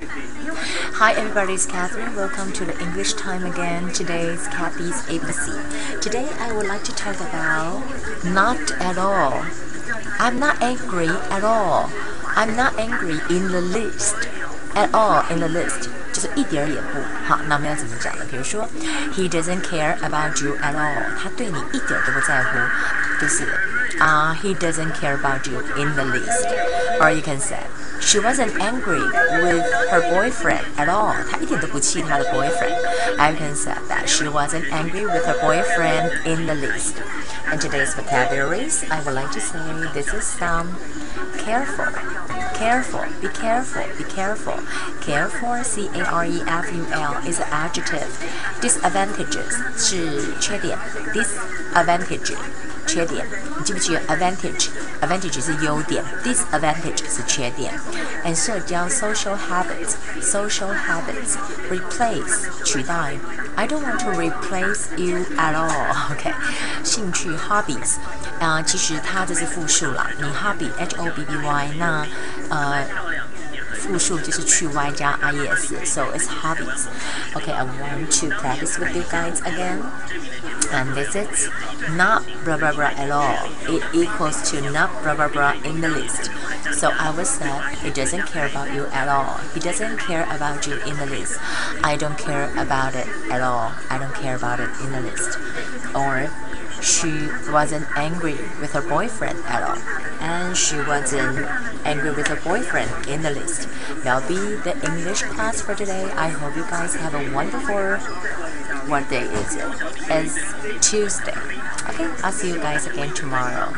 Hi everybody, it's Catherine. Welcome to the English time again. Today's Kathy's Embassy. Today I would like to talk about not at all. I'm not angry at all. I'm not angry in the least. At all in the least. 就是一点也不好，那我们要怎么讲呢？比如说 ，He doesn't care about you at all. 他对你一点都不在乎，就是He doesn't care about you in the least. Or you can say, She wasn't angry with her boyfriend at all. 她一点都不气她的 boyfriend. I can say that she wasn't angry with her boyfriend in the least. And today's vocabularies, I would like to say this is some careful, be careful, be careful. Careful, C-A-R-E-F-U-L is an adjective. Disadvantages 是缺点 ，disadvantage 缺点。你记不记得 advantage 是优点 ，disadvantage 是缺点。And so 将 social habits replace 取代。I don't want to replace you at all. OK， 兴趣 hobbies 其实它这是复数啦。你 hobby H-O-B-B-Y 那复数就是去 y 加 ies，so it's hobbies. Okay, I want to practice with you guys again. And this is not blah blah blah at all. It equals to not blah blah blah in the least. So I would say he doesn't care about you at all. He doesn't care about you in the least. I don't care about it at all. I don't care about it in the least. Or she wasn't angry with her boyfriend at all. And she wasn't angry with her boyfriend in the least. That'll be the English class for today. I hope you guys have a wonderful, what day is it? It's Tuesday. Okay, I'll see you guys again tomorrow.